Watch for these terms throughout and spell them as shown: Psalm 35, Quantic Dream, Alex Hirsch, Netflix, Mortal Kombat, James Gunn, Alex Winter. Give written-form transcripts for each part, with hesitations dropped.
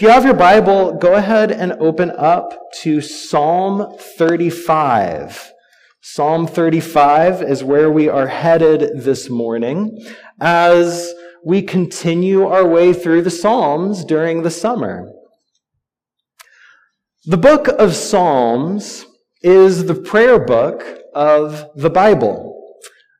If you have your Bible, go ahead and open up to Psalm 35. Psalm 35 is where we are headed this morning as we continue our way through the Psalms during the summer. The book of Psalms is the prayer book of the Bible.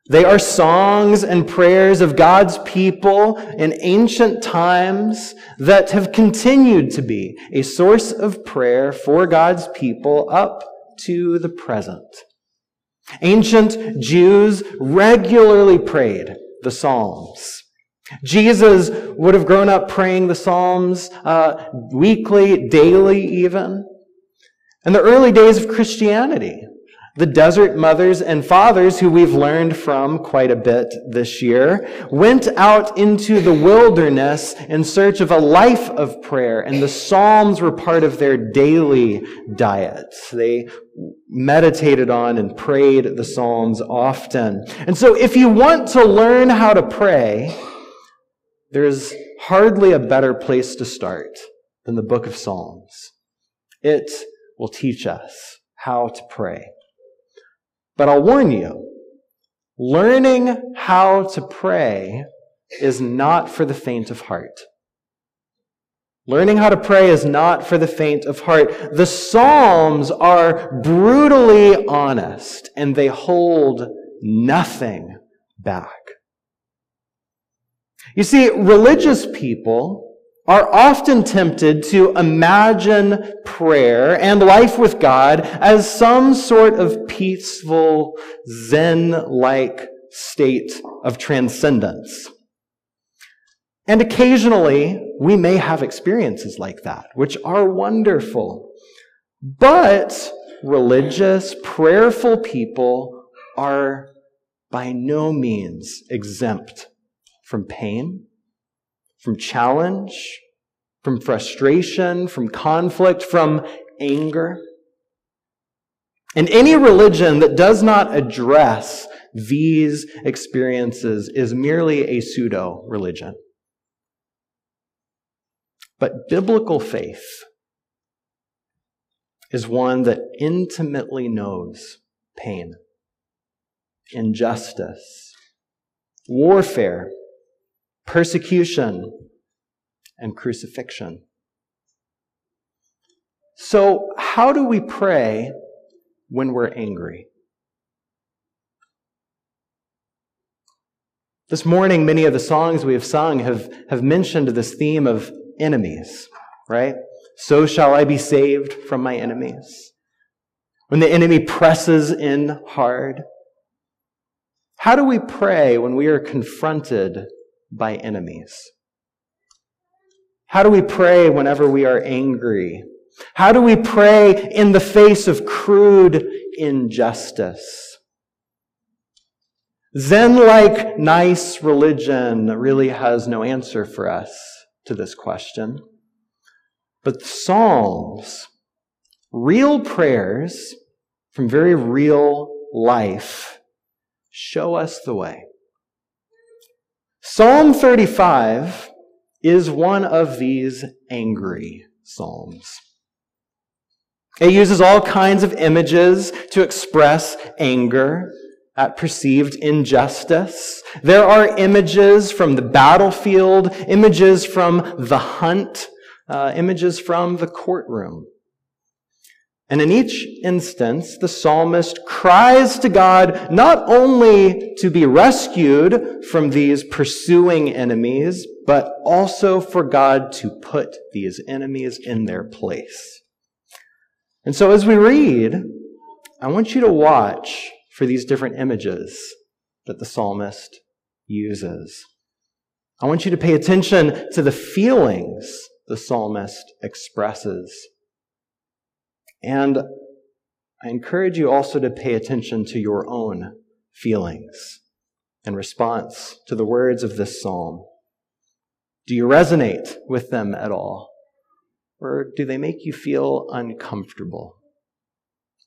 They are songs and prayers of God's people in ancient times that have continued to be a source of prayer for God's people up to the present. Ancient Jews regularly prayed the Psalms. Jesus would have grown up praying the Psalms weekly, daily even. In the early days of Christianity, the desert mothers and fathers, who we've learned from quite a bit this year, went out into the wilderness in search of a life of prayer, and the Psalms were part of their daily diet. They meditated on and prayed the Psalms often. And so if you want to learn how to pray, there's hardly a better place to start than the book of Psalms. It will teach us how to pray. But I'll warn you, learning how to pray is not for the faint of heart. Learning how to pray is not for the faint of heart. The Psalms are brutally honest, and they hold nothing back. You see, religious people are often tempted to imagine prayer and life with God as some sort of peaceful, Zen-like state of transcendence. And occasionally, we may have experiences like that, which are wonderful. But religious, prayerful people are by no means exempt from pain, from challenge, from frustration, from conflict, from anger. And any religion that does not address these experiences is merely a pseudo-religion. But biblical faith is one that intimately knows pain, injustice, warfare, persecution, and crucifixion. So how do we pray when we're angry? This morning, many of the songs we have sung have mentioned this theme of enemies, right? So shall I be saved from my enemies. When the enemy presses in hard. How do we pray when we are confronted by enemies? How do we pray whenever we are angry? How do we pray in the face of crude injustice? Zen-like nice religion really has no answer for us to this question. But the Psalms, real prayers from very real life, show us the way. Psalm 35 is one of these angry psalms. It uses all kinds of images to express anger at perceived injustice. There are images from the battlefield, images from the hunt, images from the courtroom. And in each instance, the psalmist cries to God not only to be rescued from these pursuing enemies, but also for God to put these enemies in their place. And so as we read, I want you to watch for these different images that the psalmist uses. I want you to pay attention to the feelings the psalmist expresses. And I encourage you also to pay attention to your own feelings in response to the words of this psalm. Do you resonate with them at all? Or do they make you feel uncomfortable?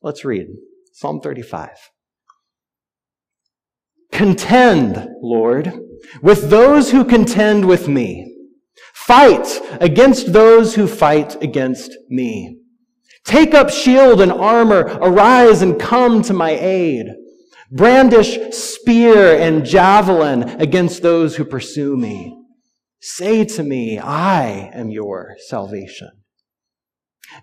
Let's read Psalm 35. Contend, Lord, with those who contend with me, Fight against those who fight against me. Take up shield and armor, arise and come to my aid. Brandish spear and javelin against those who pursue me. Say to me, I am your salvation.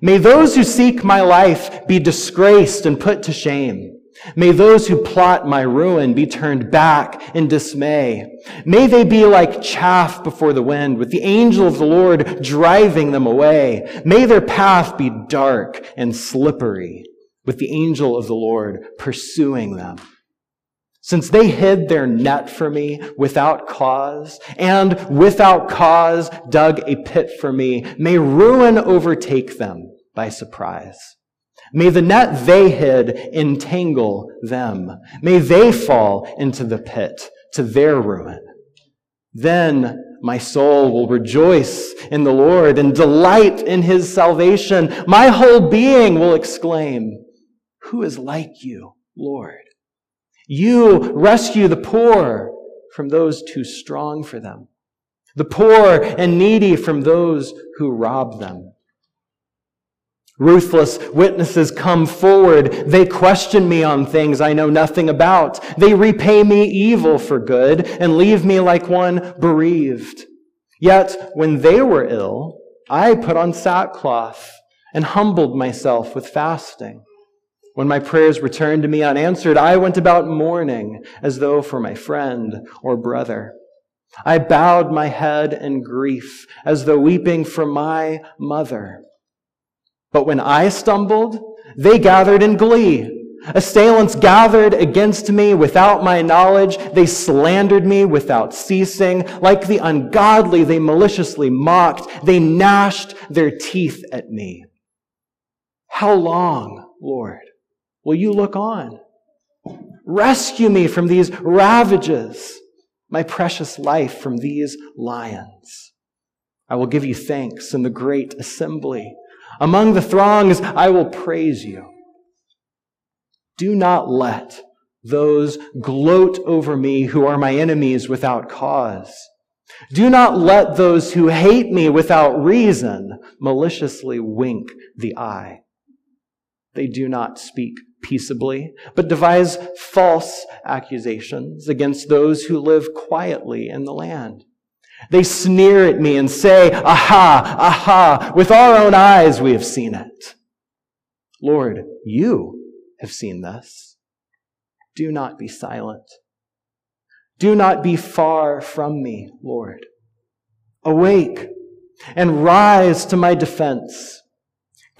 May those who seek my life be disgraced and put to shame. May those who plot my ruin be turned back in dismay. May they be like chaff before the wind, with the angel of the Lord driving them away. May their path be dark and slippery, with the angel of the Lord pursuing them. Since they hid their net for me without cause, and without cause dug a pit for me, may ruin overtake them by surprise. May the net they hid entangle them. May they fall into the pit to their ruin. Then my soul will rejoice in the Lord and delight in his salvation. My whole being will exclaim, "Who is like you, Lord? You rescue the poor from those too strong for them, the poor and needy from those who rob them." Ruthless witnesses come forward. They question me on things I know nothing about. They repay me evil for good and leave me like one bereaved. Yet when they were ill, I put on sackcloth and humbled myself with fasting. When my prayers returned to me unanswered, I went about mourning as though for my friend or brother. I bowed my head in grief as though weeping for my mother. But when I stumbled, they gathered in glee. Assailants gathered against me without my knowledge. They slandered me without ceasing. Like the ungodly, they maliciously mocked. They gnashed their teeth at me. How long, Lord, will you look on? Rescue me from these ravages, my precious life from these lions. I will give you thanks in the great assembly. Among the throngs, I will praise you. Do not let those gloat over me who are my enemies without cause. Do not let those who hate me without reason maliciously wink the eye. They do not speak peaceably, but devise false accusations against those who live quietly in the land. They sneer at me and say, "Aha, aha, with our own eyes we have seen it." Lord, you have seen this. Do not be silent. Do not be far from me, Lord. Awake and rise to my defense.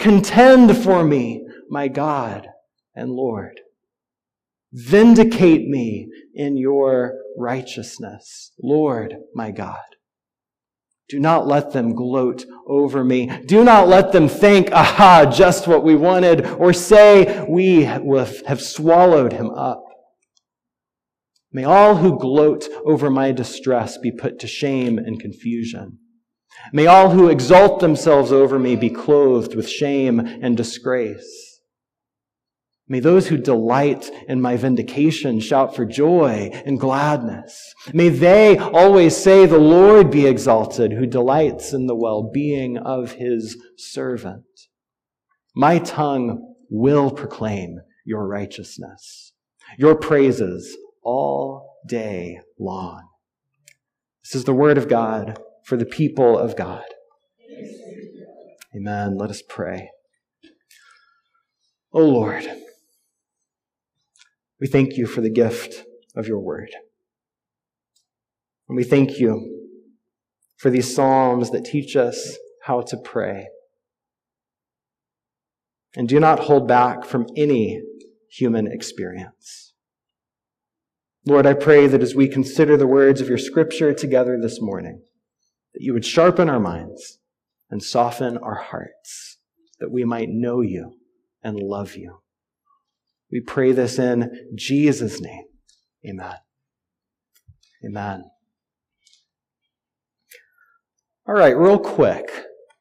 Contend for me, my God and Lord. Vindicate me in your righteousness, Lord, my God. Do not let them gloat over me. Do not let them think, "Aha, just what we wanted," or say, "We have swallowed him up." May all who gloat over my distress be put to shame and confusion. May all who exalt themselves over me be clothed with shame and disgrace. May those who delight in my vindication shout for joy and gladness. May they always say, "The Lord be exalted, who delights in the well-being of his servant." My tongue will proclaim your righteousness, your praises all day long. This is the word of God for the people of God. Amen. Let us pray. O Lord, we thank you for the gift of your word. And we thank you for these psalms that teach us how to pray. And do not hold back from any human experience. Lord, I pray that as we consider the words of your scripture together this morning, that you would sharpen our minds and soften our hearts, that we might know you and love you. We pray this in Jesus' name. Amen. Amen. All right, real quick,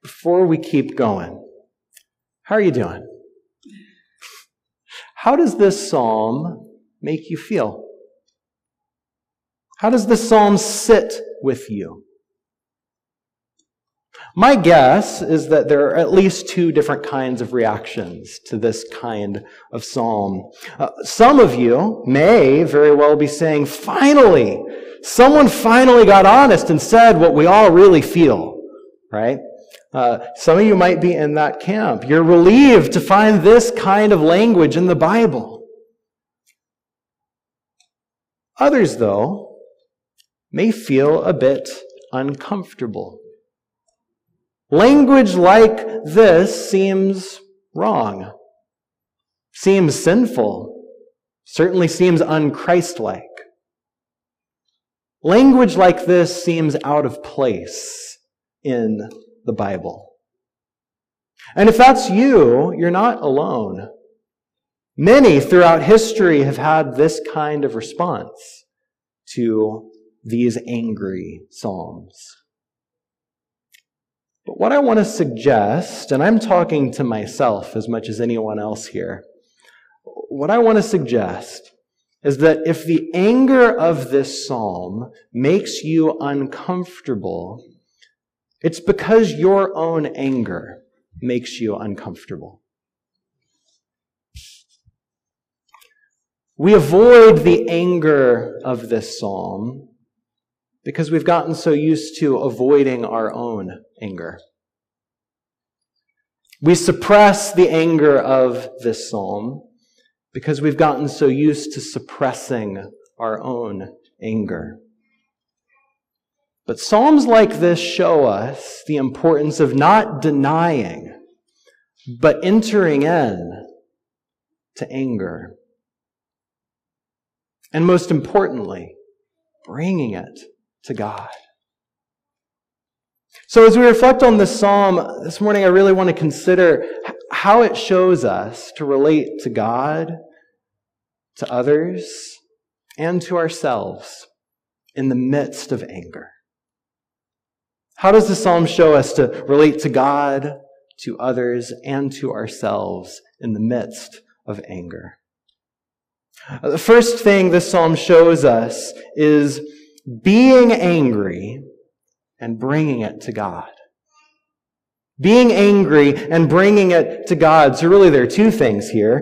before we keep going, how are you doing? How does this psalm make you feel? How does this psalm sit with you? My guess is that there are at least two different kinds of reactions to this kind of psalm. Some of you may very well be saying, finally, someone finally got honest and said what we all really feel, right? Some of you might be in that camp. You're relieved to find this kind of language in the Bible. Others, though, may feel a bit uncomfortable. Language like this seems wrong, seems sinful, certainly seems unchristlike. Language like this seems out of place in the Bible. And if that's you, you're not alone. Many throughout history have had this kind of response to these angry psalms. But what I want to suggest, and I'm talking to myself as much as anyone else here, what I want to suggest is that if the anger of this psalm makes you uncomfortable, it's because your own anger makes you uncomfortable. We avoid the anger of this psalm because we've gotten so used to avoiding our own anger. We suppress the anger of this psalm because we've gotten so used to suppressing our own anger. But psalms like this show us the importance of not denying, but entering in to anger. And most importantly, bringing it to God. So as we reflect on this psalm this morning, I really want to consider how it shows us to relate to God, to others, and to ourselves in the midst of anger. How does the psalm show us to relate to God, to others, and to ourselves in the midst of anger? The first thing this psalm shows us is being angry and bringing it to God. Being angry and bringing it to God. So really there are two things here.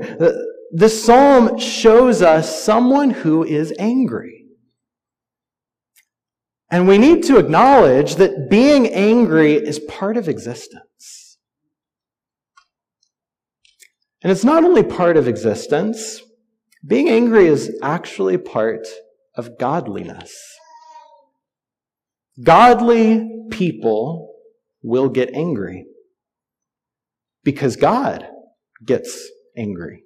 The psalm shows us someone who is angry. And we need to acknowledge that being angry is part of existence. And it's not only part of existence, being angry is actually part of godliness. Godly people will get angry because God gets angry.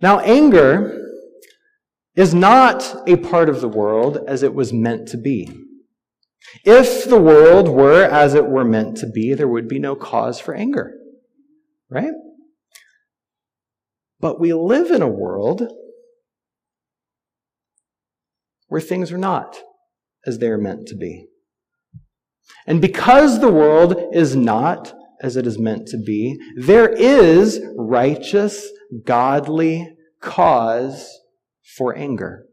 Now, anger is not a part of the world as it was meant to be. If the world were as it were meant to be, there would be no cause for anger, right? But we live in a world where things are not as they are meant to be. And because the world is not as it is meant to be, there is righteous, godly cause for anger.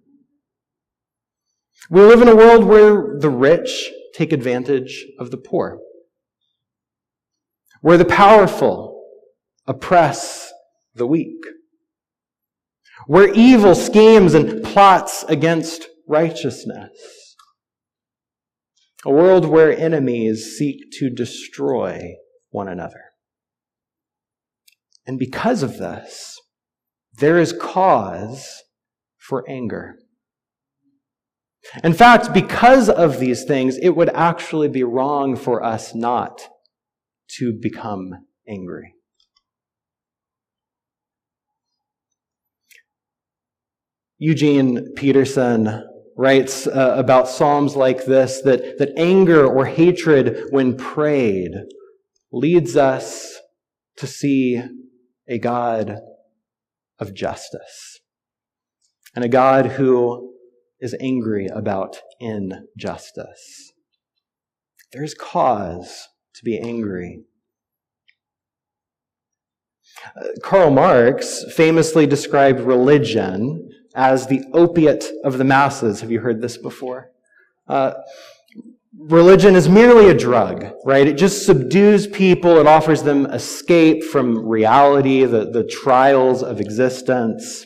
We live in a world where the rich take advantage of the poor, where the powerful oppress the weak, where evil schemes and plots against righteousness, a world where enemies seek to destroy one another. And because of this, there is cause for anger. In fact, because of these things, it would actually be wrong for us not to become angry. Eugene Peterson writes about psalms like this that anger or hatred, when prayed, leads us to see a God of justice. And a God who is angry about injustice. There's cause to be angry. Karl Marx famously described religion as the opiate of the masses. Have you heard this before? religion is merely a drug, right? It just subdues people. It offers them escape from reality, the trials of existence.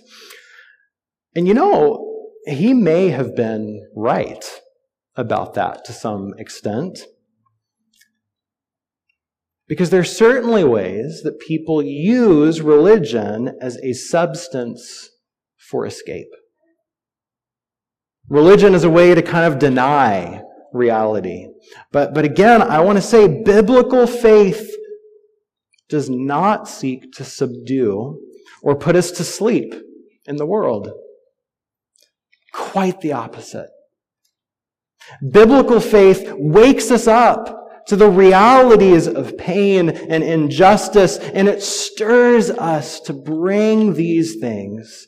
And you know, he may have been right about that to some extent, because there are certainly ways that people use religion as a substance for escape. Religion is a way to kind of deny reality. But again, I want to say biblical faith does not seek to subdue or put us to sleep in the world. Quite the opposite. Biblical faith wakes us up to the realities of pain and injustice, and it stirs us to bring these things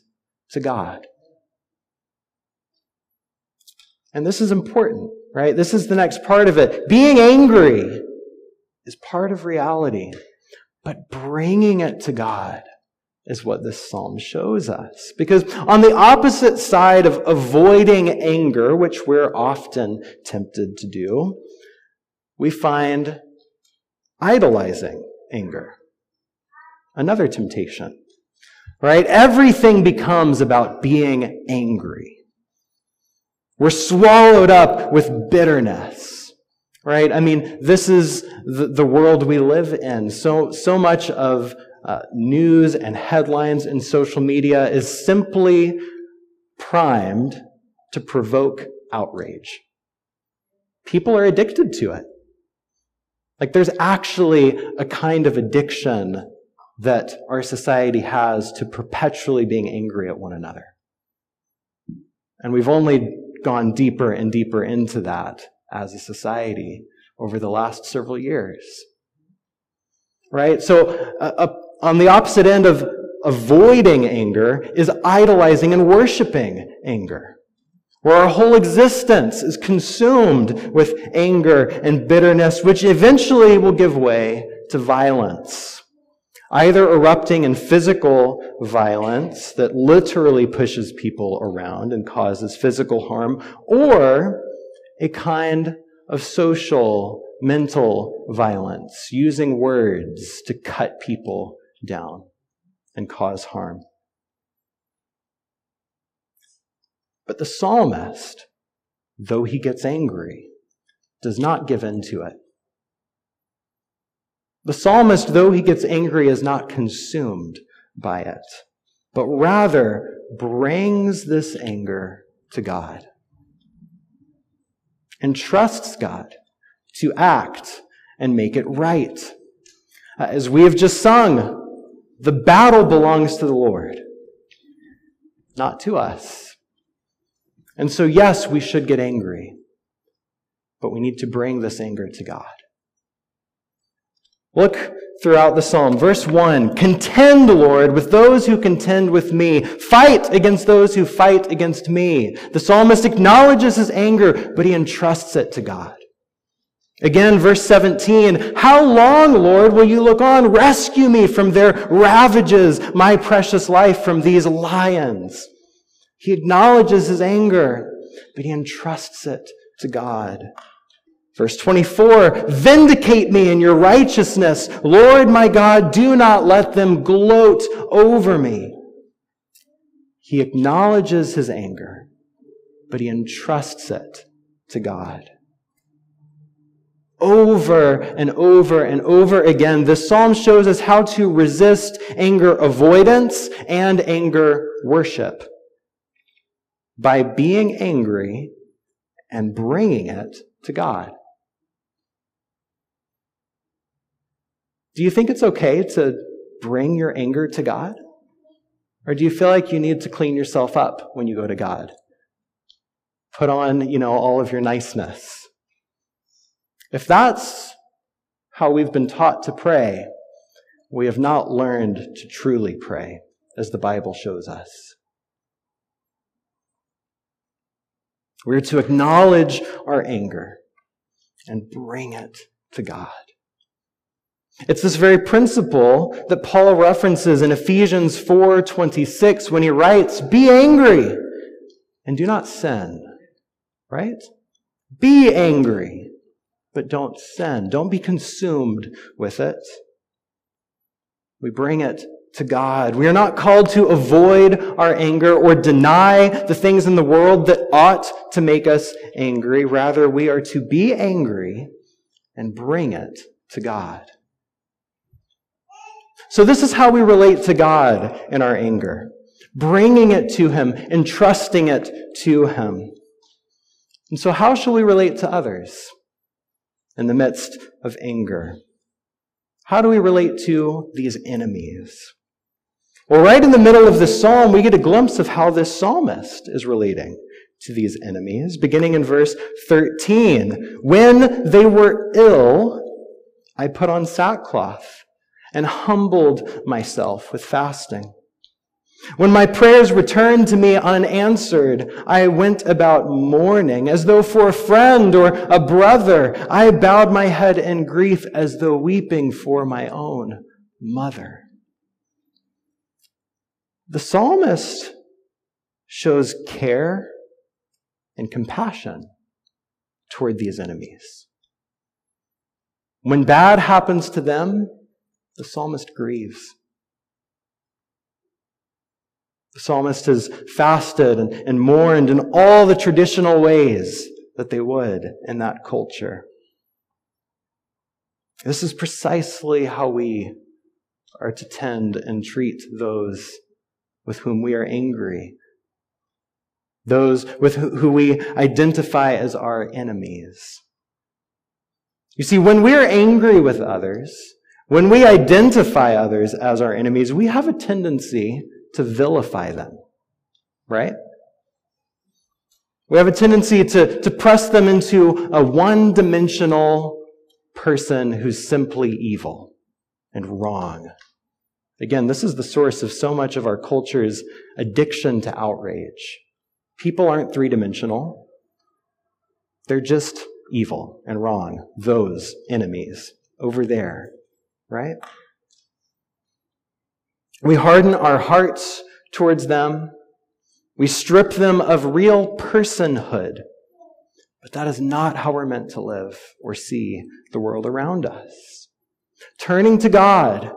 to God. And this is important, right? This is the next part of it. Being angry is part of reality, but bringing it to God is what this psalm shows us. Because on the opposite side of avoiding anger, which we're often tempted to do, we find idolizing anger, another temptation, right? Everything becomes about being angry. We're swallowed up with bitterness, right? I mean, this is the world we live in. So much of news and headlines and social media is simply primed to provoke outrage. People are addicted to it. Like, there's actually a kind of addiction that our society has to perpetually being angry at one another. And we've only gone deeper and deeper into that as a society over the last several years. Right? So on the opposite end of avoiding anger is idolizing and worshiping anger, where our whole existence is consumed with anger and bitterness, which eventually will give way to violence, either erupting in physical violence that literally pushes people around and causes physical harm, or a kind of social, mental violence, using words to cut people down and cause harm. But the psalmist, though he gets angry, does not give in to it. The psalmist, though he gets angry, is not consumed by it, but rather brings this anger to God and trusts God to act and make it right. As we have just sung, the battle belongs to the Lord, not to us. And so, yes, we should get angry, but we need to bring this anger to God. Look throughout the psalm. Verse 1, contend, Lord, with those who contend with me. Fight against those who fight against me. The psalmist acknowledges his anger, but he entrusts it to God. Again, verse 17, how long, Lord, will you look on? Rescue me from their ravages, my precious life from these lions. He acknowledges his anger, but he entrusts it to God. Verse 24, vindicate me in your righteousness. Lord my God, do not let them gloat over me. He acknowledges his anger, but he entrusts it to God. Over and over and over again, this psalm shows us how to resist anger avoidance and anger worship, by being angry and bringing it to God. Do you think it's okay to bring your anger to God? Or do you feel like you need to clean yourself up when you go to God? Put on, all of your niceness. If that's how we've been taught to pray, we have not learned to truly pray, as the Bible shows us. We're to acknowledge our anger and bring it to God. It's this very principle that Paul references in Ephesians 4:26 when he writes, be angry and do not sin, right? Be angry, but don't sin. Don't be consumed with it. We bring it to God. We are not called to avoid our anger or deny the things in the world that ought to make us angry. Rather, we are to be angry and bring it to God. So this is how we relate to God in our anger. Bringing it to Him, entrusting it to Him. And so how shall we relate to others in the midst of anger? How do we relate to these enemies? Well, right in the middle of this psalm, we get a glimpse of how this psalmist is relating to these enemies, beginning in verse 13. When they were ill, I put on sackcloth and humbled myself with fasting. When my prayers returned to me unanswered, I went about mourning, as though for a friend or a brother. I bowed my head in grief, as though weeping for my own mother. The psalmist shows care and compassion toward these enemies. When bad happens to them, the psalmist grieves. The psalmist has fasted and mourned in all the traditional ways that they would in that culture. This is precisely how we are to tend and treat those with whom we are angry, those with who we identify as our enemies. You see, when we are angry with others, when we identify others as our enemies, we have a tendency to vilify them, right? We have a tendency to press them into a one-dimensional person who's simply evil and wrong. Again, this is the source of so much of our culture's addiction to outrage. People aren't three-dimensional. They're just evil and wrong, those enemies over there, right? We harden our hearts towards them. We strip them of real personhood. But that is not how we're meant to live or see the world around us. Turning to God,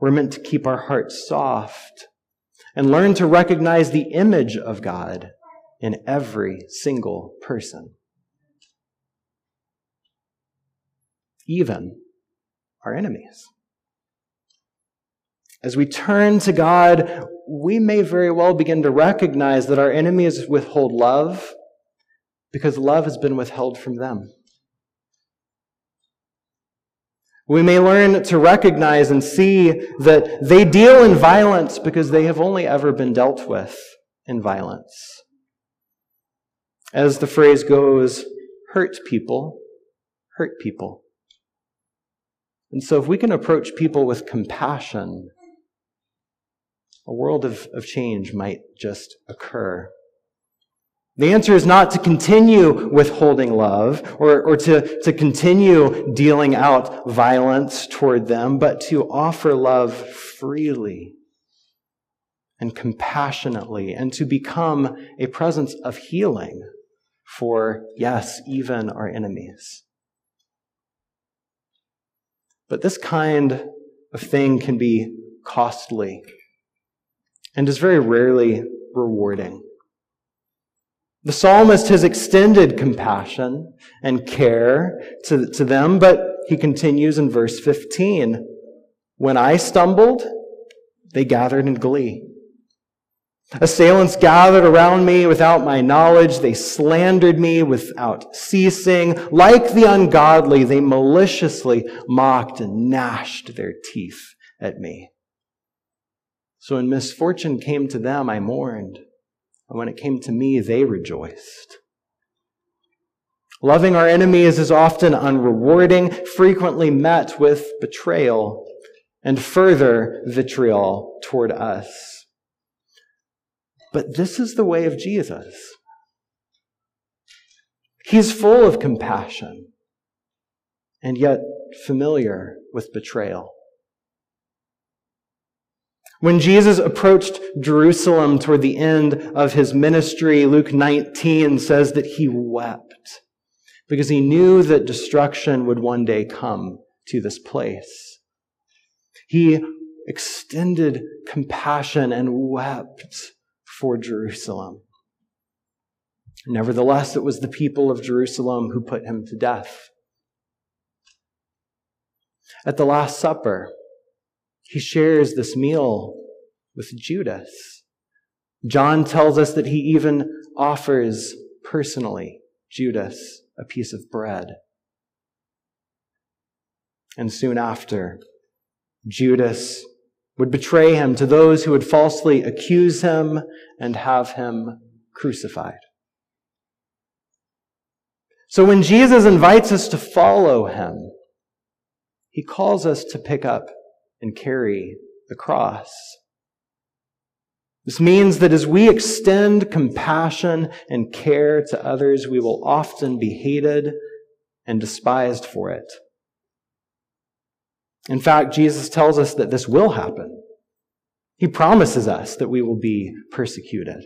we're meant to keep our hearts soft and learn to recognize the image of God in every single person, even our enemies. As we turn to God, we may very well begin to recognize that our enemies withhold love because love has been withheld from them. We may learn to recognize and see that they deal in violence because they have only ever been dealt with in violence. As the phrase goes, hurt people hurt people. And so if we can approach people with compassion, a world of change might just occur. The answer is not to continue withholding love or to continue dealing out violence toward them, but to offer love freely and compassionately and to become a presence of healing for, yes, even our enemies. But this kind of thing can be costly and is very rarely rewarding. The psalmist has extended compassion and care to them, but he continues in verse 15. When I stumbled, they gathered in glee. Assailants gathered around me without my knowledge. They slandered me without ceasing. Like the ungodly, they maliciously mocked and gnashed their teeth at me. So when misfortune came to them, I mourned. And when it came to me, they rejoiced. Loving our enemies is often unrewarding, frequently met with betrayal and further vitriol toward us. But this is the way of Jesus. He's full of compassion and yet familiar with betrayal. When Jesus approached Jerusalem toward the end of his ministry, Luke 19 says that he wept because he knew that destruction would one day come to this place. He extended compassion and wept for Jerusalem. Nevertheless, it was the people of Jerusalem who put him to death. At the Last Supper, he shares this meal with Judas. John tells us that he even offers personally Judas a piece of bread. And soon after, Judas would betray him to those who would falsely accuse him and have him crucified. So when Jesus invites us to follow him, he calls us to pick up and carry the cross. This means that as we extend compassion and care to others, we will often be hated and despised for it. In fact, Jesus tells us that this will happen. He promises us that we will be persecuted.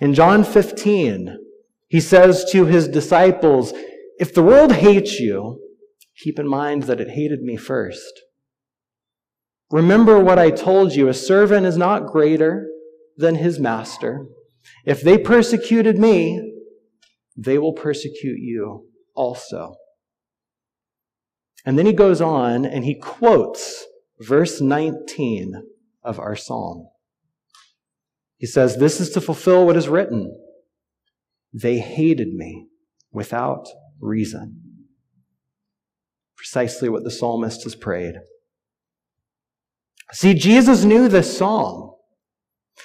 In John 15, he says to his disciples, "If the world hates you, keep in mind that it hated me first. Remember what I told you, a servant is not greater than his master. If they persecuted me, they will persecute you also." And then he goes on and he quotes verse 19 of our psalm. He says, "This is to fulfill what is written. They hated me without reason." Precisely what the psalmist has prayed. See, Jesus knew this psalm.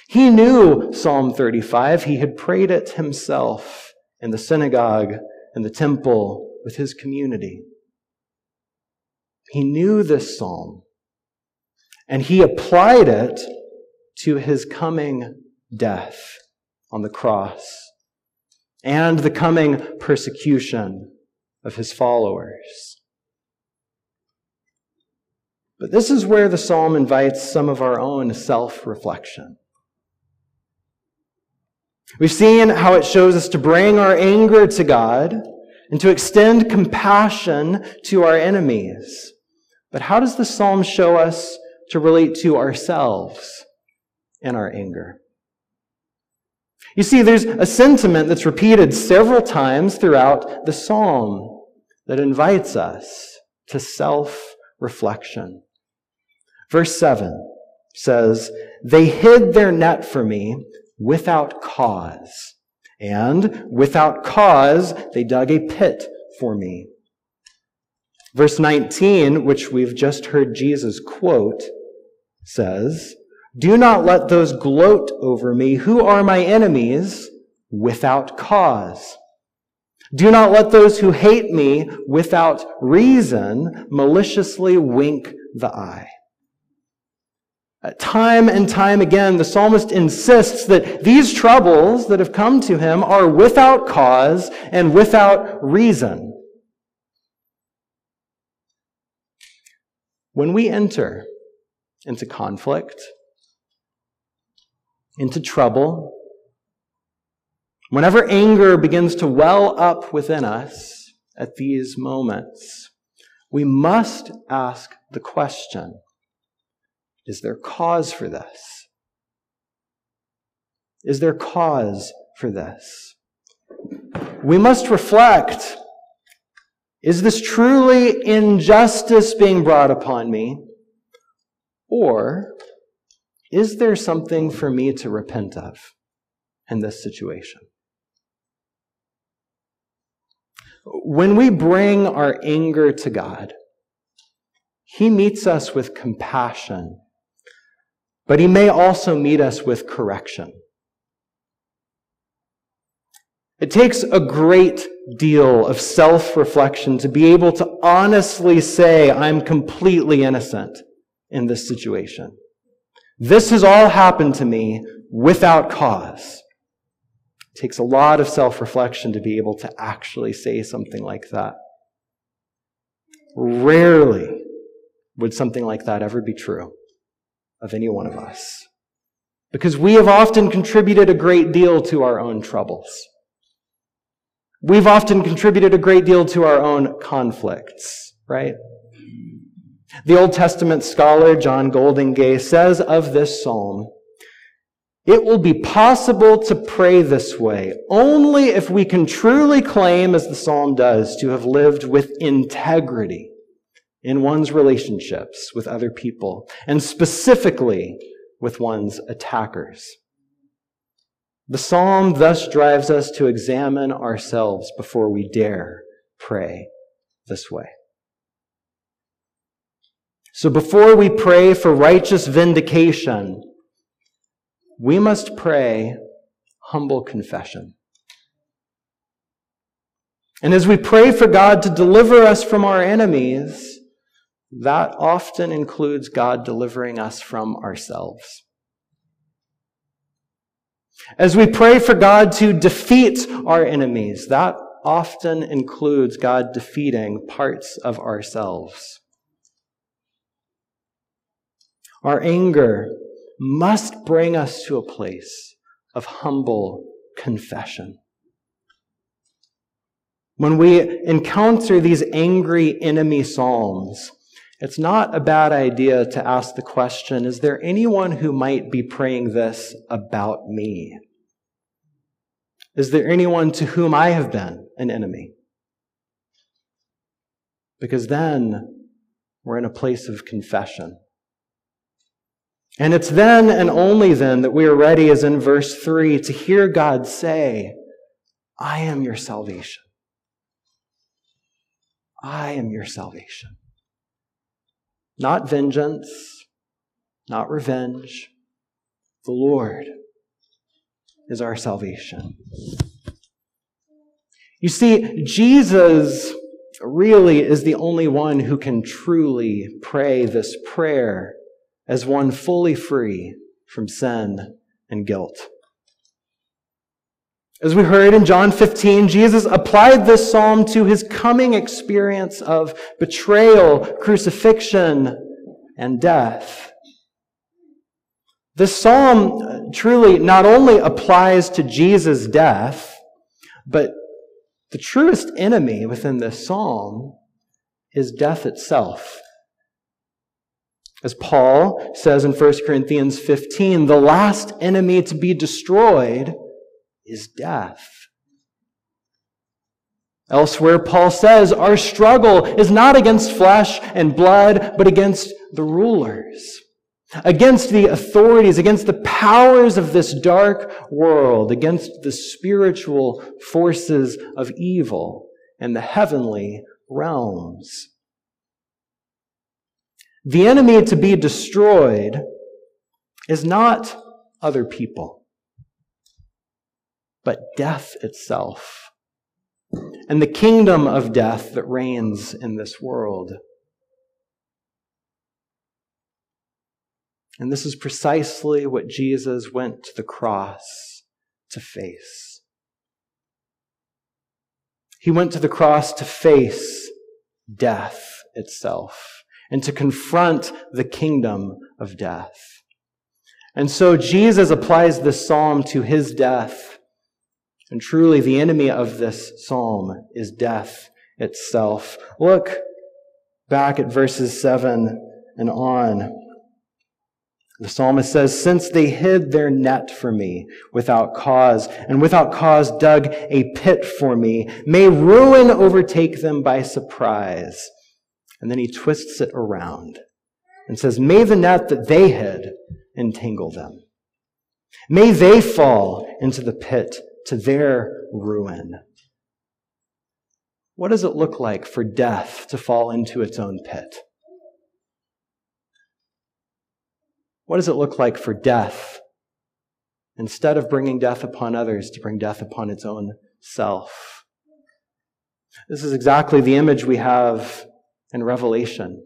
He knew Psalm 35. He had prayed it himself in the synagogue, in the temple, with his community. He knew this psalm, and he applied it to his coming death on the cross and the coming persecution of his followers. But this is where the psalm invites some of our own self-reflection. We've seen how it shows us to bring our anger to God and to extend compassion to our enemies. But how does the psalm show us to relate to ourselves in our anger? You see, there's a sentiment that's repeated several times throughout the psalm that invites us to self-reflection. Verse 7 says, "They hid their net for me without cause, and without cause they dug a pit for me." Verse 19, which we've just heard Jesus quote, says, "Do not let those gloat over me who are my enemies without cause. Do not let those who hate me without reason maliciously wink the eye." Time and time again, the psalmist insists that these troubles that have come to him are without cause and without reason. When we enter into conflict, into trouble, whenever anger begins to well up within us at these moments, we must ask the question, is there cause for this? Is there cause for this? We must reflect, is this truly injustice being brought upon me? Or is there something for me to repent of in this situation? When we bring our anger to God, he meets us with compassion. But he may also meet us with correction. It takes a great deal of self-reflection to be able to honestly say, I'm completely innocent in this situation. This has all happened to me without cause. It takes a lot of self-reflection to be able to actually say something like that. Rarely would something like that ever be true of any one of us, because we have often contributed a great deal to our own troubles. We've often contributed a great deal to our own conflicts, right? The Old Testament scholar John Golden Gay says of this psalm, "It will be possible to pray this way only if we can truly claim, as the psalm does, to have lived with integrity in one's relationships with other people, and specifically with one's attackers." The psalm thus drives us to examine ourselves before we dare pray this way. So before we pray for righteous vindication, we must pray humble confession. And as we pray for God to deliver us from our enemies, that often includes God delivering us from ourselves. As we pray for God to defeat our enemies, that often includes God defeating parts of ourselves. Our anger must bring us to a place of humble confession. When we encounter these angry enemy psalms, it's not a bad idea to ask the question, is there anyone who might be praying this about me? Is there anyone to whom I have been an enemy? Because then we're in a place of confession. And it's then and only then that we are ready, as in verse 3, to hear God say, I am your salvation. I am your salvation. Not vengeance, not revenge. The Lord is our salvation. You see, Jesus really is the only one who can truly pray this prayer as one fully free from sin and guilt. As we heard in John 15, Jesus applied this psalm to his coming experience of betrayal, crucifixion, and death. This psalm truly not only applies to Jesus' death, but the truest enemy within this psalm is death itself. As Paul says in 1 Corinthians 15, the last enemy to be destroyed is death. Elsewhere, Paul says, our struggle is not against flesh and blood, but against the rulers, against the authorities, against the powers of this dark world, against the spiritual forces of evil in the heavenly realms. The enemy to be destroyed is not other people, but death itself and the kingdom of death that reigns in this world. And this is precisely what Jesus went to the cross to face. He went to the cross to face death itself and to confront the kingdom of death. And so Jesus applies this psalm to his death. And truly, the enemy of this psalm is death itself. Look back at verses 7 and on. The psalmist says, since they hid their net for me without cause, and without cause dug a pit for me, may ruin overtake them by surprise. And then he twists it around and says, may the net that they hid entangle them. May they fall into the pit to their ruin. What does it look like for death to fall into its own pit? What does it look like for death, instead of bringing death upon others, to bring death upon its own self? This is exactly the image we have in Revelation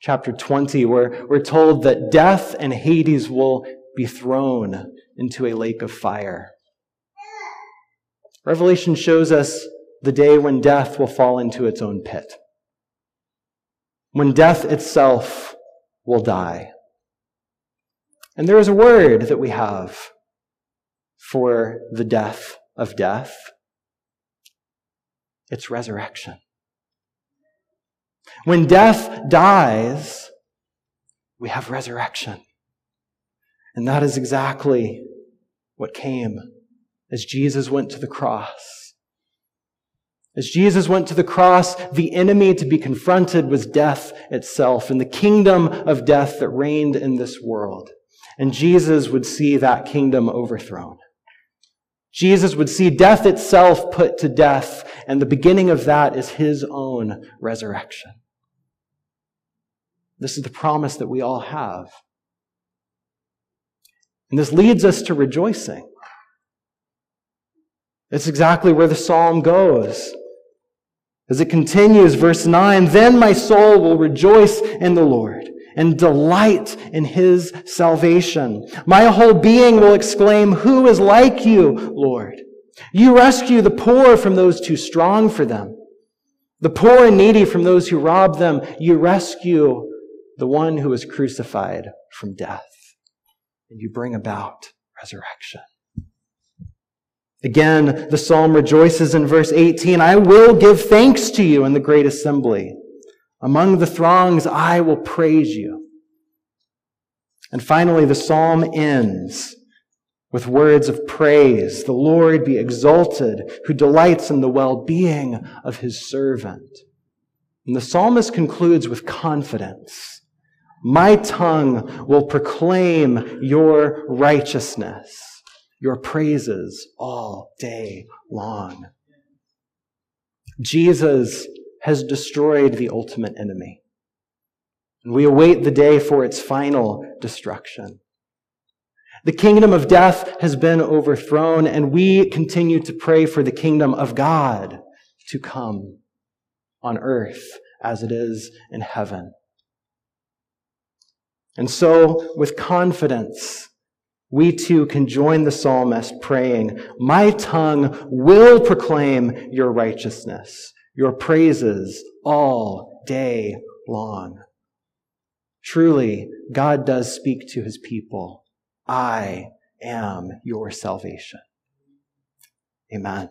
chapter 20, where we're told that death and Hades will be thrown into a lake of fire. Revelation shows us the day when death will fall into its own pit, when death itself will die. And there is a word that we have for the death of death. It's resurrection. When death dies, we have resurrection. And that is exactly what came as Jesus went to the cross. As Jesus went to the cross, the enemy to be confronted was death itself and the kingdom of death that reigned in this world. And Jesus would see that kingdom overthrown. Jesus would see death itself put to death, and the beginning of that is his own resurrection. This is the promise that we all have. And this leads us to rejoicing. It's exactly where the psalm goes. As it continues, verse 9, "Then my soul will rejoice in the Lord and delight in his salvation. My whole being will exclaim, 'Who is like you, Lord?' You rescue the poor from those too strong for them, the poor and needy from those who rob them. You rescue the one who is crucified from death, and you bring about resurrection." Again, the psalm rejoices in verse 18, "I will give thanks to you in the great assembly. Among the throngs, I will praise you." And finally, the psalm ends with words of praise. "The Lord be exalted, who delights in the well-being of his servant." And the psalmist concludes with confidence. "My tongue will proclaim your righteousness, your praises all day long." Jesus has destroyed the ultimate enemy, and we await the day for its final destruction. The kingdom of death has been overthrown, and we continue to pray for the kingdom of God to come on earth as it is in heaven. And so, with confidence, we too can join the psalmist praying, "My tongue will proclaim your righteousness, your praises all day long." Truly, God does speak to his people. "I am your salvation." Amen.